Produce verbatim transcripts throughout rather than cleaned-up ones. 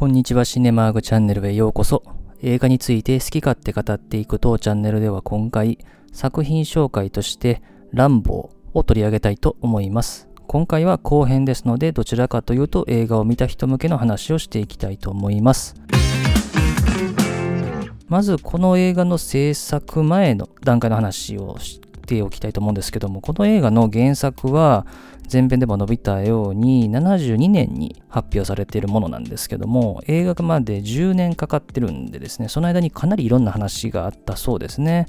こんにちは、シネマーグチャンネルへようこそ。映画について好き勝手語っていく当チャンネルでは、今回作品紹介としてランボーを取り上げたいと思います。今回は後編ですので、どちらかというと映画を見た人向けの話をしていきたいと思います。まずこの映画の制作前の段階の話をしておきたいと思うんですけども、この映画の原作は前編でも述べたようにななじゅうにねんに発表されているものなんですけども、映画化までじゅうねんかかってるんでですね、その間にかなりいろんな話があったそうですね。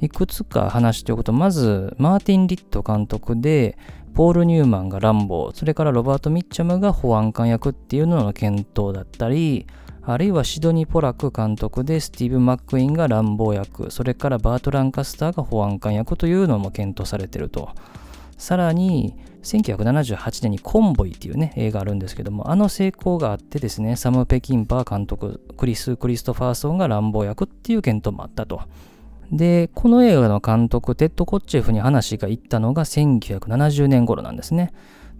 いくつか話しておくと、まずマーティン・リット監督で、ポール・ニューマンがランボー、それからロバート・ミッチャムが保安官役っていうのの検討だったり、あるいはシドニー・ポラック監督でスティーブン・マックイーンがランボー役、それからバート・ランカスターが保安官役というのも検討されていると。さらにせんきゅうひゃくななじゅうはちねんにコンボイっていうね映画あるんですけども、あの成功があってですね、サム・ペキンパー監督、クリス・クリストファーソンがランボー役っていう検討もあったと。で、この映画の監督テッド・コッチェフに話がいったのがせんきゅうひゃくななじゅうねん頃なんですね。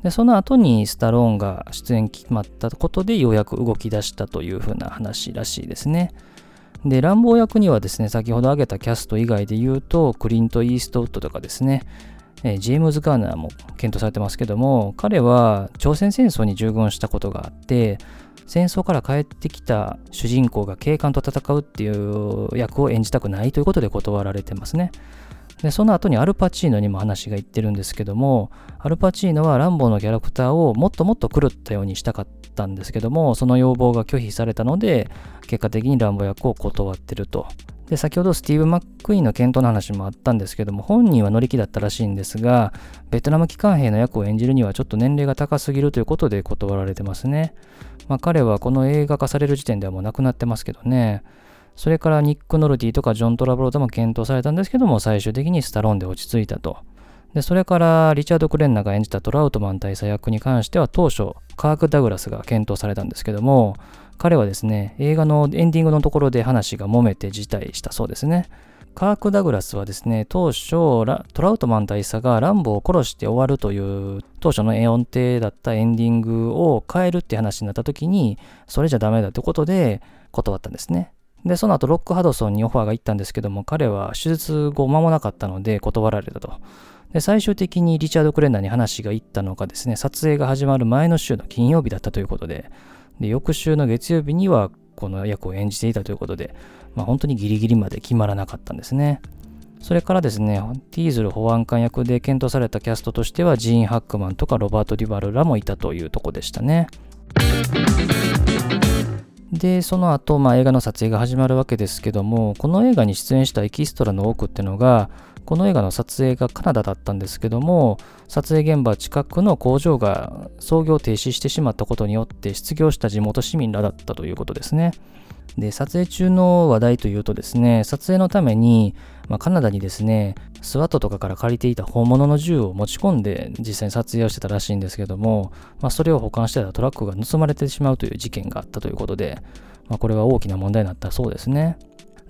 で、その後にスタローンが出演決まったことでようやく動き出したというふうな話らしいですね。で、ランボー役にはですね、先ほど挙げたキャスト以外で言うとクリント・イーストウッドとかですね、ジェームズ・ガーナーも検討されてますけども、彼は朝鮮戦争に従軍したことがあって、戦争から帰ってきた主人公が警官と戦うっていう役を演じたくないということで断られてますね。で、その後にアルパチーノにも話がいってるんですけども、アルパチーノはランボーのキャラクターをもっともっと狂ったようにしたかったんですけども、その要望が拒否されたので結果的にランボー役を断ってると。で、先ほどスティーブ・マックイーンの検討の話もあったんですけども、本人は乗り気だったらしいんですが、ベトナム機関兵の役を演じるにはちょっと年齢が高すぎるということで断られてますね。まあ、彼はこの映画化される時点ではもう亡くなってますけどね。それからニック・ノルティとかジョン・トラボルタも検討されたんですけども、最終的にスタローンで落ち着いたと。で、それからリチャード・クレンナが演じたトラウトマン大佐役に関しては、当初カーク・ダグラスが検討されたんですけども、彼はですね、映画のエンディングのところで話が揉めて辞退したそうですね。カーク・ダグラスはですね、当初ラトラウトマン大佐がランボーを殺して終わるという当初の絵音程だったエンディングを変えるって話になった時に、それじゃダメだってことで断ったんですね。で、その後ロック・ハドソンにオファーが行ったんですけども、彼は手術後間もなかったので断られたと。で、最終的にリチャード・クレンナーに話が行ったのがですね、撮影が始まる前の週の金曜日だったということで、で、翌週の月曜日にはこの役を演じていたということで、まあ、本当にギリギリまで決まらなかったんですね。それからですね、ティーズル保安官役で検討されたキャストとしては、ジーン・ハックマンとかロバート・デュバルらもいたというとこでしたね。で、その後、まあ、映画の撮影が始まるわけですけども、この映画に出演したエキストラの多くっていうのが、この映画の撮影がカナダだったんですけども、撮影現場近くの工場が操業停止してしまったことによって失業した地元市民らだったということですね。で、撮影中の話題というとですね、撮影のために、まあ、カナダにですね、スワットとかから借りていた本物の銃を持ち込んで実際に撮影をしてたらしいんですけども、まあ、それを保管してたトラックが盗まれてしまうという事件があったということで、まあ、これは大きな問題になったそうですね。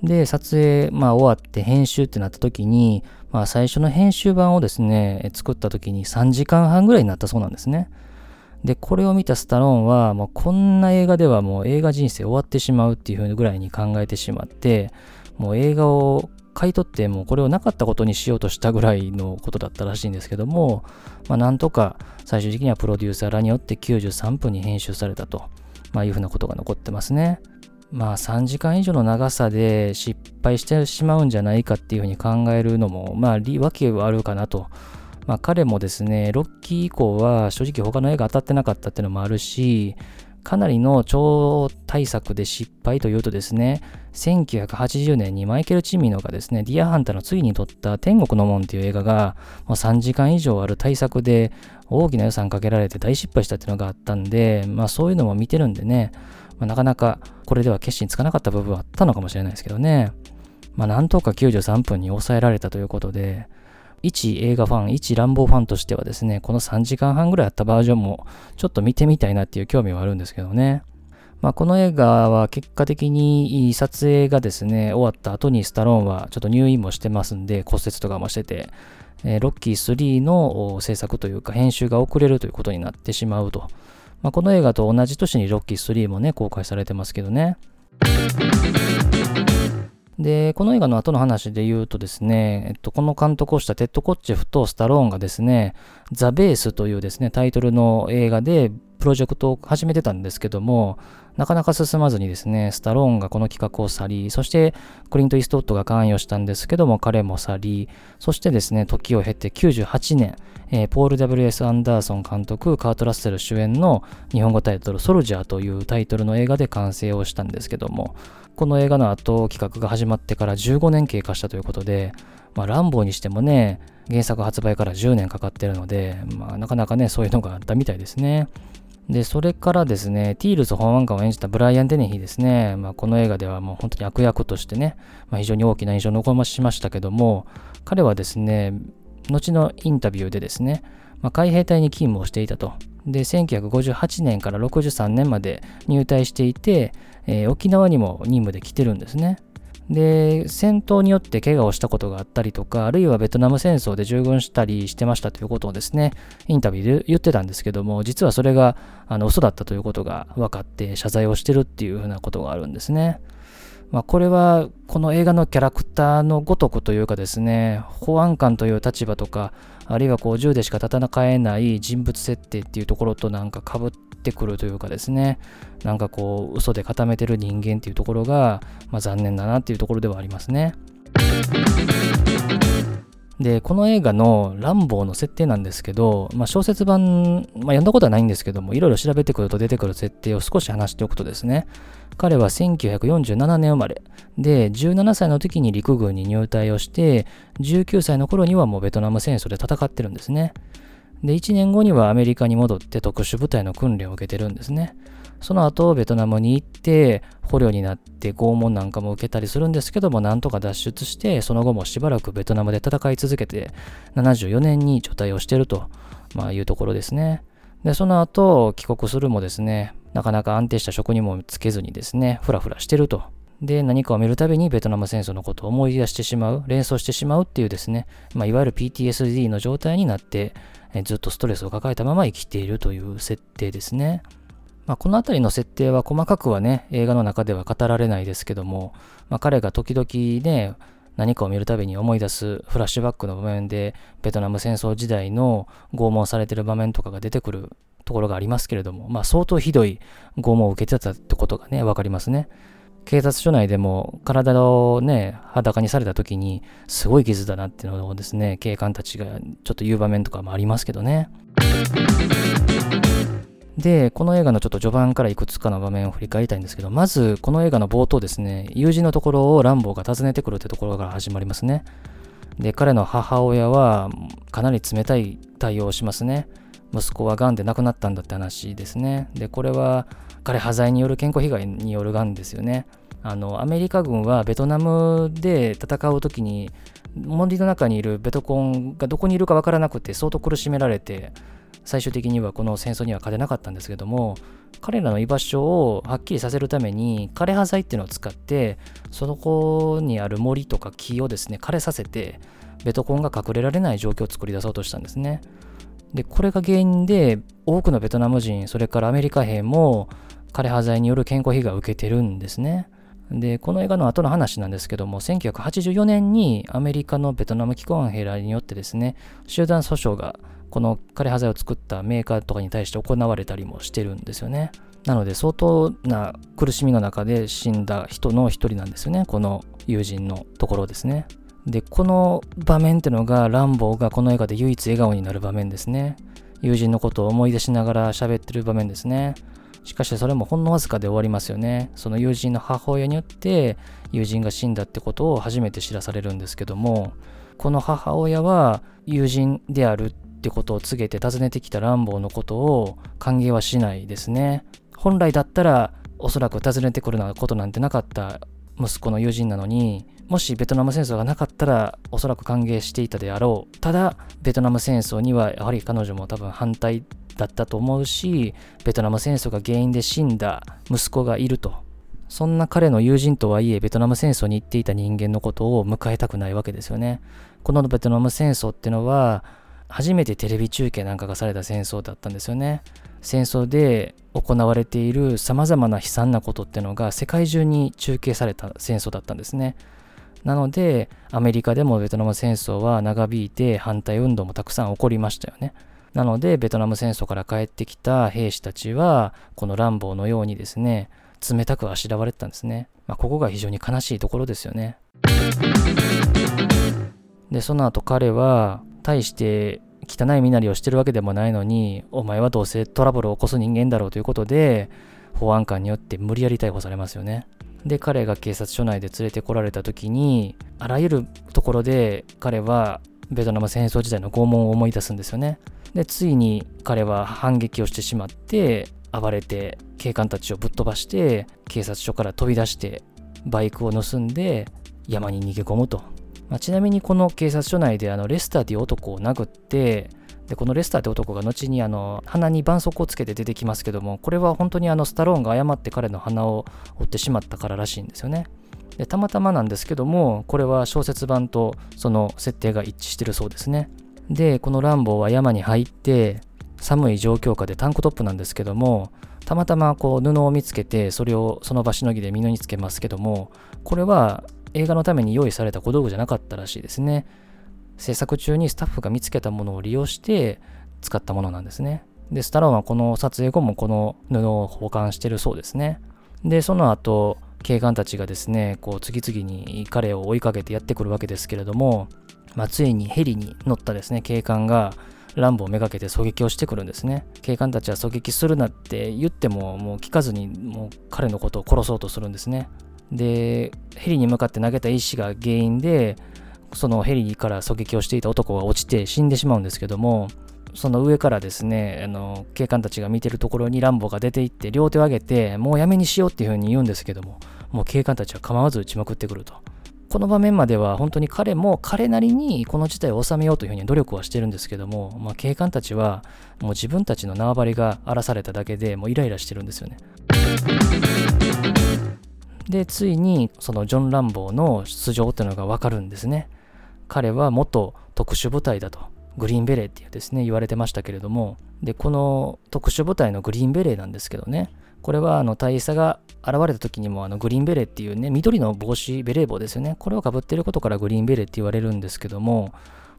で、撮影、まあ、終わって編集ってなった時に、まあ、最初の編集版をですね、作った時にさんじかんはんぐらいになったそうなんですね。で、これを見たスタローンは、もうこんな映画ではもう映画人生終わってしまうっていう風ぐらいに考えてしまって、もう映画を買い取って、もうこれをなかったことにしようとしたぐらいのことだったらしいんですけども、まあ、なんとか最終的にはプロデューサーらによってきゅうじゅうさんぷんに編集されたと、まあ、いう風なことが残ってますね。まあ、さんじかん以上の長さで失敗してしまうんじゃないかっていう風に考えるのも、まあ、わけはあるかなと。まあ、彼もですね、ロッキー以降は正直他の映画当たってなかったっていうのもあるし、かなりの超大作で失敗というとですね、せんきゅうひゃくはちじゅうねんにマイケル・チミノがですね、ディアハンターの次に撮った天国の門っていう映画が、もうさんじかん以上ある大作で大きな予算かけられて大失敗したっていうのがあったんで、まあそういうのも見てるんでね、まあ、なかなかこれでは決心つかなかった部分はあったのかもしれないですけどね。まあなんとかきゅうじゅうさんぷんに抑えられたということで、一映画ファン、一ランボーファンとしてはですね、このさんじかんはんぐらいあったバージョンもちょっと見てみたいなっていう興味はあるんですけどね。まあこの映画は結果的に撮影がですね、終わった後にスタローンはちょっと入院もしてますんで、骨折とかもしてて、えー、ロッキースリーの制作というか編集が遅れるということになってしまうと。まあ、この映画と同じ年にロッキースリーもね公開されてますけどね。でこの映画の後の話で言うとですね、えっと、この監督をしたテッド・コッチェフとスタローンがですね、ザ・ベースというですねタイトルの映画でプロジェクトを始めてたんですけども、なかなか進まずにですね、スタローンがこの企画を去り、そしてクリント・イーストウッドが関与したんですけども、彼も去り、そしてですね、時を経てきゅうじゅうはちねん、えー、ポール・ ダブリューエス アンダーソン監督、カート・ラッセル主演の日本語タイトル、ソルジャーというタイトルの映画で完成をしたんですけども、この映画の後、企画が始まってからじゅうごねん経過したということで、まあ、ランボーにしてもね、原作発売からじゅうねんかかってるので、まあ、なかなかね、そういうのがあったみたいですね。で、それからですね、ティールズ保安官を演じたブライアン・デネヒーですね。まあ、この映画ではもう本当に悪役としてね、まあ、非常に大きな印象を残しましたけども、彼はですね、後のインタビューでですね、まあ、海兵隊に勤務をしていたと。で、せんきゅうひゃくごじゅうはちねんからろくじゅうさんねんまで入隊していて、えー、沖縄にも任務で来てるんですね。で、戦闘によって怪我をしたことがあったりとか、あるいはベトナム戦争で従軍したりしてましたということをですね、インタビューで言ってたんですけども、実はそれがあの嘘だったということが分かって謝罪をしてるっていうふうなことがあるんですね。まあ、これはこの映画のキャラクターのごとくというかですね、保安官という立場とか、あるいはこう銃でしか戦えない人物設定っていうところとなんか被ってくるというかですね、なんかこう嘘で固めてる人間っていうところが、まあ、残念だなっていうところではありますね。で、この映画のランボーの設定なんですけど、まあ、小説版、まあ、読んだことはないんですけども、いろいろ調べてくると出てくる設定を少し話しておくとですね、彼はせんきゅうひゃくよんじゅうななねん生まれで、じゅうななさいの時に陸軍に入隊をして、じゅうきゅうさいの頃にはもうベトナム戦争で戦ってるんですね。で、いちねんごにはアメリカに戻って特殊部隊の訓練を受けてるんですね。その後ベトナムに行って捕虜になって拷問なんかも受けたりするんですけども、なんとか脱出して、その後もしばらくベトナムで戦い続けて、ななじゅうよねんに除隊をしてると、まあ、いうところですね。で、その後帰国するもですね、なかなか安定した職にもつけずにですね、フラフラしてると。で、何かを見るたびにベトナム戦争のことを思い出してしまう、連想してしまうっていうですね、まあ、いわゆる ピーティーエスディー の状態になって、えずっとストレスを抱えたまま生きているという設定ですね。まあ、このあたりの設定は細かくはね、映画の中では語られないですけども、まあ、彼が時々ね、何かを見るたびに思い出すフラッシュバックの場面で、ベトナム戦争時代の拷問されている場面とかが出てくるところがありますけれども、まあ、相当ひどい拷問を受けてたってことがね、わかりますね。警察署内でも体をね、裸にされた時に、すごい傷だなっていうのをですね、警官たちがちょっと言う場面とかもありますけどね。で、この映画のちょっと序盤からいくつかの場面を振り返りたいんですけど、まずこの映画の冒頭ですね、友人のところをランボーが訪ねてくるってところから始まりますね。で、彼の母親はかなり冷たい対応をしますね。息子は癌で亡くなったんだって話ですね。で、これは彼破罪による健康被害による癌ですよね。あのアメリカ軍はベトナムで戦うときに、森の中にいるベトコンがどこにいるか分からなくて相当苦しめられて、最終的にはこの戦争には勝てなかったんですけども、彼らの居場所をはっきりさせるために枯葉剤っていうのを使って、そこにある森とか木をですね枯れさせて、ベトコンが隠れられない状況を作り出そうとしたんですね。で、これが原因で多くのベトナム人、それからアメリカ兵も枯葉剤による健康被害を受けてるんですね。で、この映画の後の話なんですけども、せんきゅうひゃくはちじゅうよねんにアメリカのベトナム機関兵らによってですね、集団訴訟がこの枯葉剤を作ったメーカーとかに対して行われたりもしてるんですよね。なので相当な苦しみの中で死んだ人の一人なんですよね、この友人のところですね。で、この場面ってのがランボーがこの映画で唯一笑顔になる場面ですね。友人のことを思い出しながら喋ってる場面ですね。しかしそれもほんのわずかで終わりますよね。その友人の母親によって友人が死んだってことを初めて知らされるんですけども、この母親は友人であるってことを告げて訪ねてきたランボーのことを歓迎はしないですね。本来だったらおそらく訪ねてくることなんてなかった息子の友人なのに、もしベトナム戦争がなかったらおそらく歓迎していたであろう。ただベトナム戦争にはやはり彼女も多分反対だったと思うし、ベトナム戦争が原因で死んだ息子がいると。そんな彼の友人とはいえ、ベトナム戦争に行っていた人間のことを迎えたくないわけですよね。このベトナム戦争ってのは初めてテレビ中継なんかがされた戦争だったんですよね。戦争で行われているさまざまな悲惨なことってのが世界中に中継された戦争だったんですね。なのでアメリカでもベトナム戦争は長引いて反対運動もたくさん起こりましたよね。なのでベトナム戦争から帰ってきた兵士たちはこのランボーのようにですね、冷たくあしらわれてたんですね。まあ、ここが非常に悲しいところですよね。でその後彼は大して汚い身なりをしてるわけでもないのに、お前はどうせトラブルを起こす人間だろうということで保安官によって無理やり逮捕されますよね。で彼が警察署内で連れてこられた時に、あらゆるところで彼はベトナム戦争時代の拷問を思い出すんですよね。でついに彼は反撃をしてしまって暴れて警官たちをぶっ飛ばして警察署から飛び出してバイクを盗んで山に逃げ込むと。まあ、ちなみにこの警察署内であのレスターという男を殴って、でこのレスターという男が後にあの鼻に絆創膏をつけて出てきますけども、これは本当にあのスタローンが誤って彼の鼻を折ってしまったかららしいんですよね。でたまたまなんですけども、これは小説版とその設定が一致してるそうですね。でこのランボーは山に入って寒い状況下でタンクトップなんですけども、たまたまこう布を見つけてそれをその場しのぎで身につけますけども、これは映画のために用意された小道具じゃなかったらしいですね。制作中にスタッフが見つけたものを利用して使ったものなんですね。でスタローンはこの撮影後もこの布を保管してるそうですね。でその後警官たちがですね、こう次々に彼を追いかけてやってくるわけですけれども、まあ、ついにヘリに乗ったですね警官がランボーをめがけて狙撃をしてくるんですね。警官たちは狙撃するなって言ってももう聞かずに、もう彼のことを殺そうとするんですね。でヘリに向かって投げた石が原因でそのヘリから狙撃をしていた男が落ちて死んでしまうんですけども、その上からですねあの警官たちが見てるところにランボーが出ていって両手を上げてもうやめにしようっていう風に言うんですけども、もう警官たちは構わず撃ちまくってくると。この場面までは本当に彼も彼なりにこの事態を収めようというふうに努力はしてるんですけども、まあ、警官たちはもう自分たちの縄張りが荒らされただけでもうイライラしてるんですよね。でついにそのジョン・ランボーの素性というのが分かるんですね。彼は元特殊部隊だと、グリーンベレーっていうですね言われてましたけれども、でこの特殊部隊のグリーンベレーなんですけどね、これはあの大佐が現れた時にもあのグリーンベレーっていうね緑の帽子、ベレー帽ですよね、これをかぶっていることからグリーンベレーって言われるんですけども、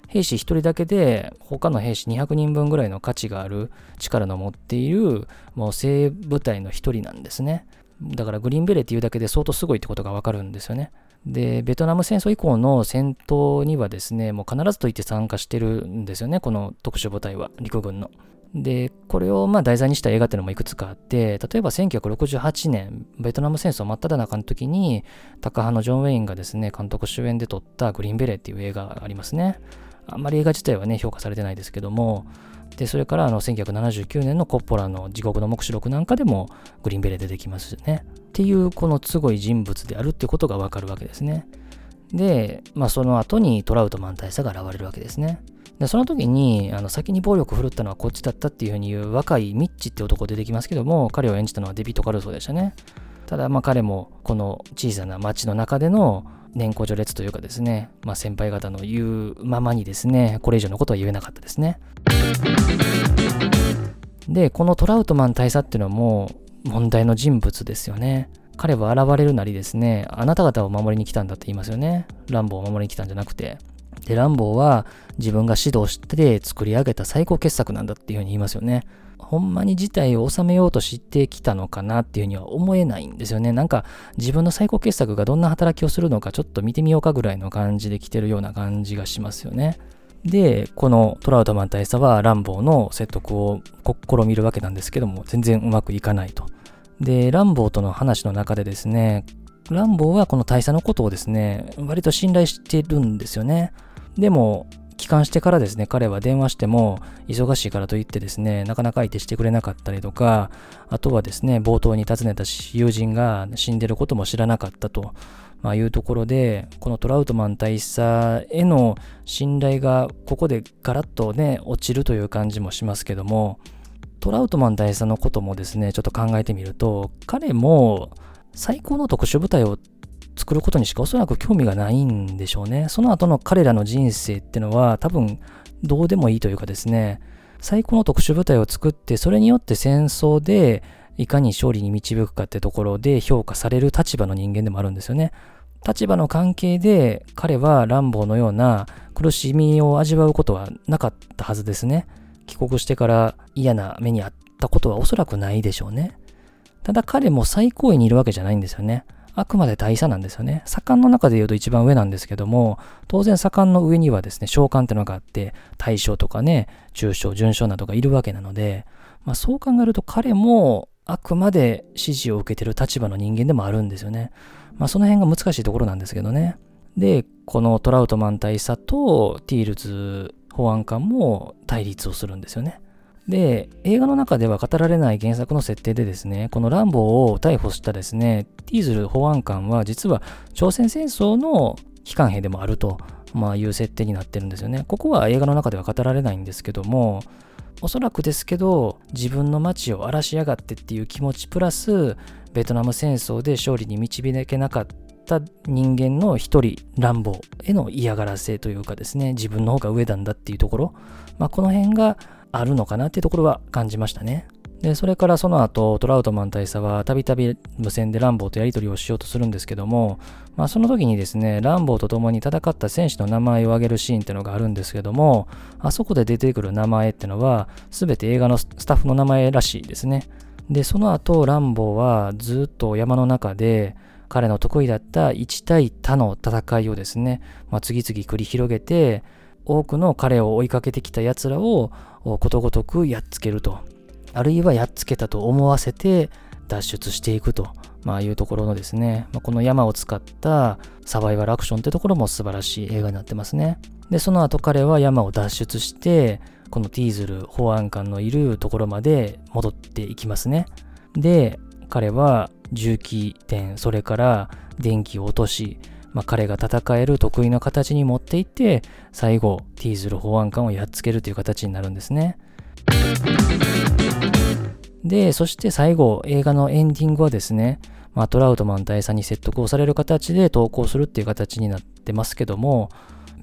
兵士ひとりだけで他の兵士にひゃくにんぶんぐらいの価値がある力の持っているもう精鋭部隊の一人なんですね。だからグリーンベレーっていうだけで相当すごいってことがわかるんですよね。でベトナム戦争以降の戦闘にはですねもう必ずと言って参加してるんですよね、この特殊部隊は、陸軍の。でこれをまあ題材にした映画っていうのもいくつかあって、例えばせんきゅうひゃくろくじゅうはちねんベトナム戦争真っ只中の時にタカ派のジョン・ウェインがですね監督主演で撮ったグリーンベレーっていう映画がありますね。あんまり映画自体はね評価されてないですけども、でそれからあのせんきゅうひゃくななじゅうきゅうねんのコッポラの地獄の黙示録なんかでもグリーンベレー出てきますねっていう、このすごい人物であるってことがわかるわけですね。で、まあ、その後にトラウトマン大佐が現れるわけですね。でその時にあの先に暴力を振るったのはこっちだったっていうふうに言う若いミッチって男出てきますけども、彼を演じたのはデビッド・カルーソーでしたね。ただまあ彼もこの小さな町の中での年功序列というかですね、まあ、先輩方の言うままにですねこれ以上のことは言えなかったですね。でこのトラウトマン大佐っていうのも問題の人物ですよね。彼は現れるなりですね、あなた方を守りに来たんだって言いますよね。ランボーを守りに来たんじゃなくて、でランボーは自分が指導して作り上げた最高傑作なんだっていうふうに言いますよね。ほんまに事態を収めようとしてきたのかなっていうふうには思えないんですよね。なんか自分の最高傑作がどんな働きをするのかちょっと見てみようかぐらいの感じで来てるような感じがしますよね。でこのトラウトマン大佐はランボーの説得を試みるわけなんですけども、全然うまくいかないと。でランボーとの話の中でですね、ランボーはこの大佐のことをですね割と信頼してるんですよね。でも帰還してからですね、彼は電話しても忙しいからといってですねなかなか相手してくれなかったりとか、あとはですね冒頭に訪ねた友人が死んでることも知らなかったと、まあ、いうところで、このトラウトマン大佐への信頼がここでガラッとね落ちるという感じもしますけども、トラウトマン大佐のこともですねちょっと考えてみると、彼も最高の特殊部隊を作ることにしかおそらく興味がないんでしょうね。その後の彼らの人生ってのは多分どうでもいいというかですね、最高の特殊部隊を作って、それによって戦争でいかに勝利に導くかってところで評価される立場の人間でもあるんですよね。立場の関係で彼はランボーのような苦しみを味わうことはなかったはずですね。帰国してから嫌な目に遭ったことはおそらくないでしょうね。ただ彼も最高位にいるわけじゃないんですよね。あくまで大佐なんですよね。左官の中で言うと一番上なんですけども、当然左官の上にはですね、将官ってのがあって、大将とかね、中将、準将などがいるわけなので、まあそう考えると彼もあくまで指示を受けている立場の人間でもあるんですよね。まあその辺が難しいところなんですけどね。で、このトラウトマン大佐とティールズ保安官も対立をするんですよね。で、映画の中では語られない原作の設定でですね、このランボーを逮捕したですね、ティーズル保安官は実は朝鮮戦争の機関兵でもあると、まあ、いう設定になってるんですよね。ここは映画の中では語られないんですけども、おそらくですけど、自分の街を荒らしやがってっていう気持ちプラス、ベトナム戦争で勝利に導けなかった人間の一人、ランボーへの嫌がらせというかですね、自分の方が上なんだっていうところ、まあ、この辺があるのかなっていうところは感じましたね。で、それからその後、トラウトマン大佐はたびたび無線でランボーとやり取りをしようとするんですけども、まあその時にですね、ランボーと共に戦った戦士の名前を挙げるシーンってのがあるんですけども、あそこで出てくる名前ってのは、すべて映画のスタッフの名前らしいですね。で、その後、ランボーはずっと山の中で、彼の得意だったいち対他の戦いをですね、まあ、次々繰り広げて、多くの彼を追いかけてきた奴らをことごとくやっつけると、あるいはやっつけたと思わせて脱出していくと、まあ、いうところのですね、この山を使ったサバイバルアクションってところも素晴らしい映画になってますね。で、その後彼は山を脱出して、このティーズル保安官のいるところまで戻っていきますね。で、彼は銃器店、それから電気を落とし、まあ、彼が戦える得意な形に持っていって、最後、ティーズル保安官をやっつけるという形になるんですね。で、そして最後、映画のエンディングはですね、まあ、トラウトマン大佐に説得をされる形で投降するっていう形になってますけども、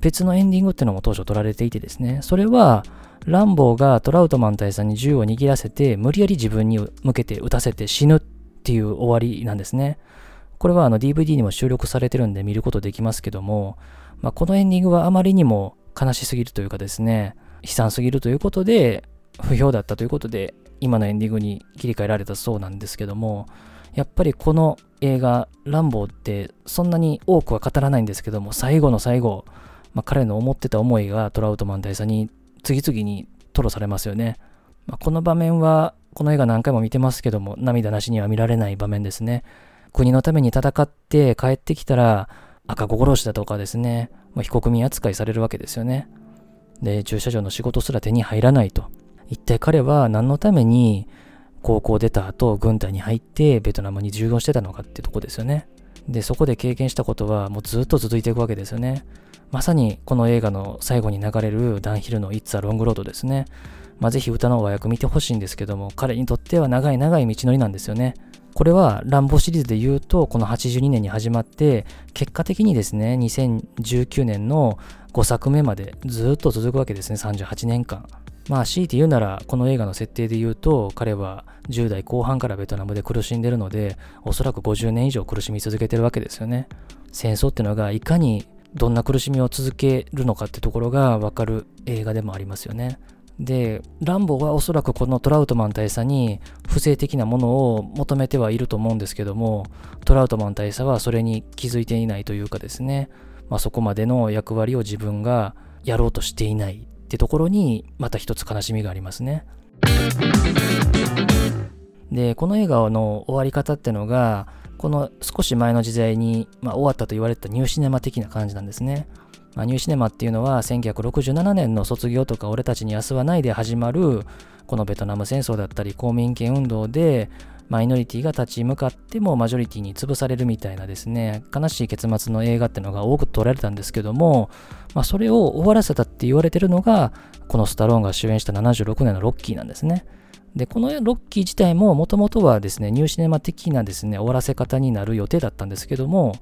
別のエンディングっていうのも当初取られていてですね、それは、ランボーがトラウトマン大佐に銃を握らせて、無理やり自分に向けて撃たせて死ぬっていう終わりなんですね。これはあの ディーブイディー にも収録されてるんで見ることできますけども、まあ、このエンディングはあまりにも悲しすぎるというかですね、悲惨すぎるということで、不評だったということで、今のエンディングに切り替えられたそうなんですけども、やっぱりこの映画、ランボーってそんなに多くは語らないんですけども、最後の最後、まあ、彼の思ってた思いがトラウトマン大佐に次々に吐露されますよね。まあ、この場面は、この映画何回も見てますけども、涙なしには見られない場面ですね。国のために戦って帰ってきたら赤子殺しだとかですね、まあ、非国民扱いされるわけですよね。で、駐車場の仕事すら手に入らないと。一体彼は何のために高校出た後軍隊に入ってベトナムに従軍してたのかってとこですよね。で、そこで経験したことはもうずっと続いていくわけですよね。まさにこの映画の最後に流れるダンヒルの It's a Long Road ですね。まあ、ぜひ歌の和訳見てほしいんですけども、彼にとっては長い長い道のりなんですよね。これはランボーシリーズで言うと、このはちじゅうにねんに始まって、結果的にですね、にせんじゅうきゅうねんのごさくめまでずっと続くわけですね、さんじゅうはちねんかん。まあ、強いて言うなら、この映画の設定で言うと、彼はじゅうだいこうはんからベトナムで苦しんでるので、おそらくごじゅうねん以上苦しみ続けてるわけですよね。戦争ってのがいかにどんな苦しみを続けるのかってところがわかる映画でもありますよね。で、ランボーはおそらくこのトラウトマン大佐に不正的なものを求めてはいると思うんですけども、トラウトマン大佐はそれに気づいていないというかですね、まあ、そこまでの役割を自分がやろうとしていないってところにまた一つ悲しみがありますね。で、この映画の終わり方ってのが、この少し前の時代に、まあ、終わったと言われたニューシネマ的な感じなんですね。まあ、ニューシネマっていうのはせんきゅうひゃくろくじゅうななねんの卒業とか俺たちに明日はないで始まるこのベトナム戦争だったり公民権運動でマイノリティが立ち向かってもマジョリティに潰されるみたいなですね、悲しい結末の映画ってのが多く撮られたんですけども、まあ、それを終わらせたって言われてるのがこのスタローンが主演したななじゅうろくねんのロッキーなんですね。で、このロッキー自体ももともとはですねニューシネマ的なですね終わらせ方になる予定だったんですけども、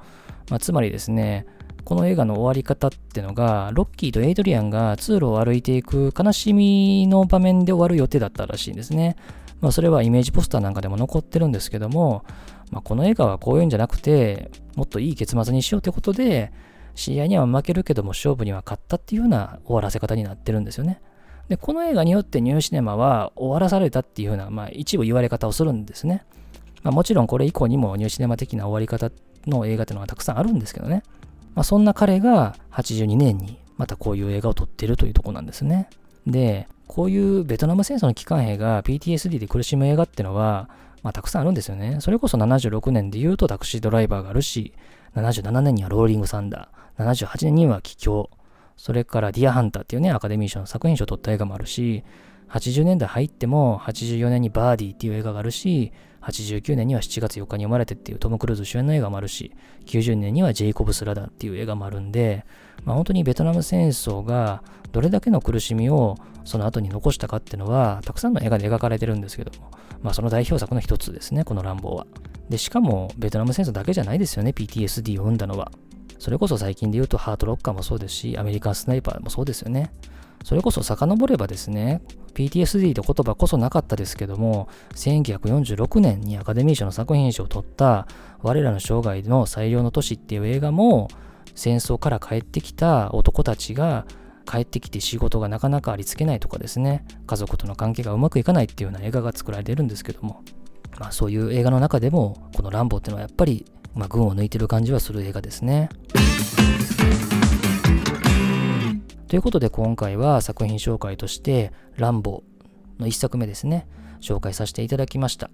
まあ、つまりですねこの映画の終わり方ってのが、ロッキーとエイドリアンが通路を歩いていく悲しみの場面で終わる予定だったらしいんですね。まあそれはイメージポスターなんかでも残ってるんですけども、まあ、この映画はこういうんじゃなくて、もっといい結末にしようということで、試合には負けるけども勝負には勝ったっていうような終わらせ方になってるんですよね。で、この映画によってニューシネマは終わらされたっていうふうな、まあ一部言われ方をするんですね。まあもちろんこれ以降にもニューシネマ的な終わり方の映画っていうのがたくさんあるんですけどね。まあそんな彼がはちじゅうにねんにまたこういう映画を撮ってるというところなんですね。で、こういうベトナム戦争の帰還兵が ピーティーエスディー で苦しむ映画っていうのは、まあたくさんあるんですよね。それこそななじゅうろくねんで言うとタクシードライバーがあるし、ななじゅうななねんにはローリングサンダー、ななじゅうはちねんには帰郷、それからディアハンターっていうね、アカデミー賞の作品賞を取った映画もあるし、はちじゅうねんだい入ってもはちじゅうよねんにバーディーっていう映画があるし、はちじゅうきゅうねんにはしちがつよっかに生まれてっていうトム・クルーズ主演の映画もあるし、きゅうじゅうねんにはジェイコブス・ラダーっていう映画もあるんで、まあ、本当にベトナム戦争がどれだけの苦しみをその後に残したかっていうのはたくさんの映画で描かれてるんですけども、まあその代表作の一つですね、この乱暴は。で、しかもベトナム戦争だけじゃないですよね、 ピーティーエスディー を生んだのは。それこそ最近で言うとハートロッカーもそうですし、アメリカンスナイパーもそうですよね。それこそ遡ればですね、 ピーティーエスディー と言葉こそなかったですけども、せんきゅうひゃくよんじゅうろくねんにアカデミー賞の作品賞を取った我らの生涯の最良の年っていう映画も、戦争から帰ってきた男たちが帰ってきて仕事がなかなかありつけないとかですね、家族との関係がうまくいかないっていうような映画が作られてるんですけども、まあそういう映画の中でもこのランボーっていうのはやっぱり、まあ、群を抜いてる感じはする映画ですね。ということで今回は作品紹介としてランボーのいっさくめですね、紹介させていただきました。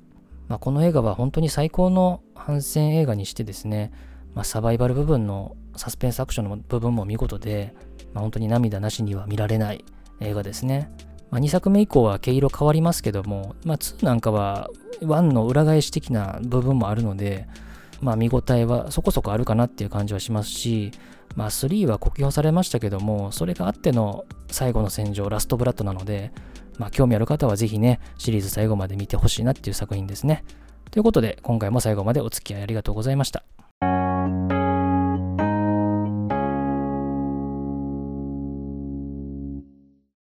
まあ、この映画は本当に最高の反戦映画にしてですね、まあ、サバイバル部分のサスペンスアクションの部分も見事で、まあ、本当に涙なしには見られない映画ですね。まあ、にさくめ以降は毛色変わりますけども、まあ、ツーなんかはいちの裏返し的な部分もあるので、まあ見応えはそこそこあるかなっていう感じはしますし、まあスリーは酷評されましたけども、それがあっての最後の戦場、ラストブラッドなので、まあ興味ある方はぜひね、シリーズ最後まで見てほしいなっていう作品ですね。ということで今回も最後までお付き合いありがとうございました。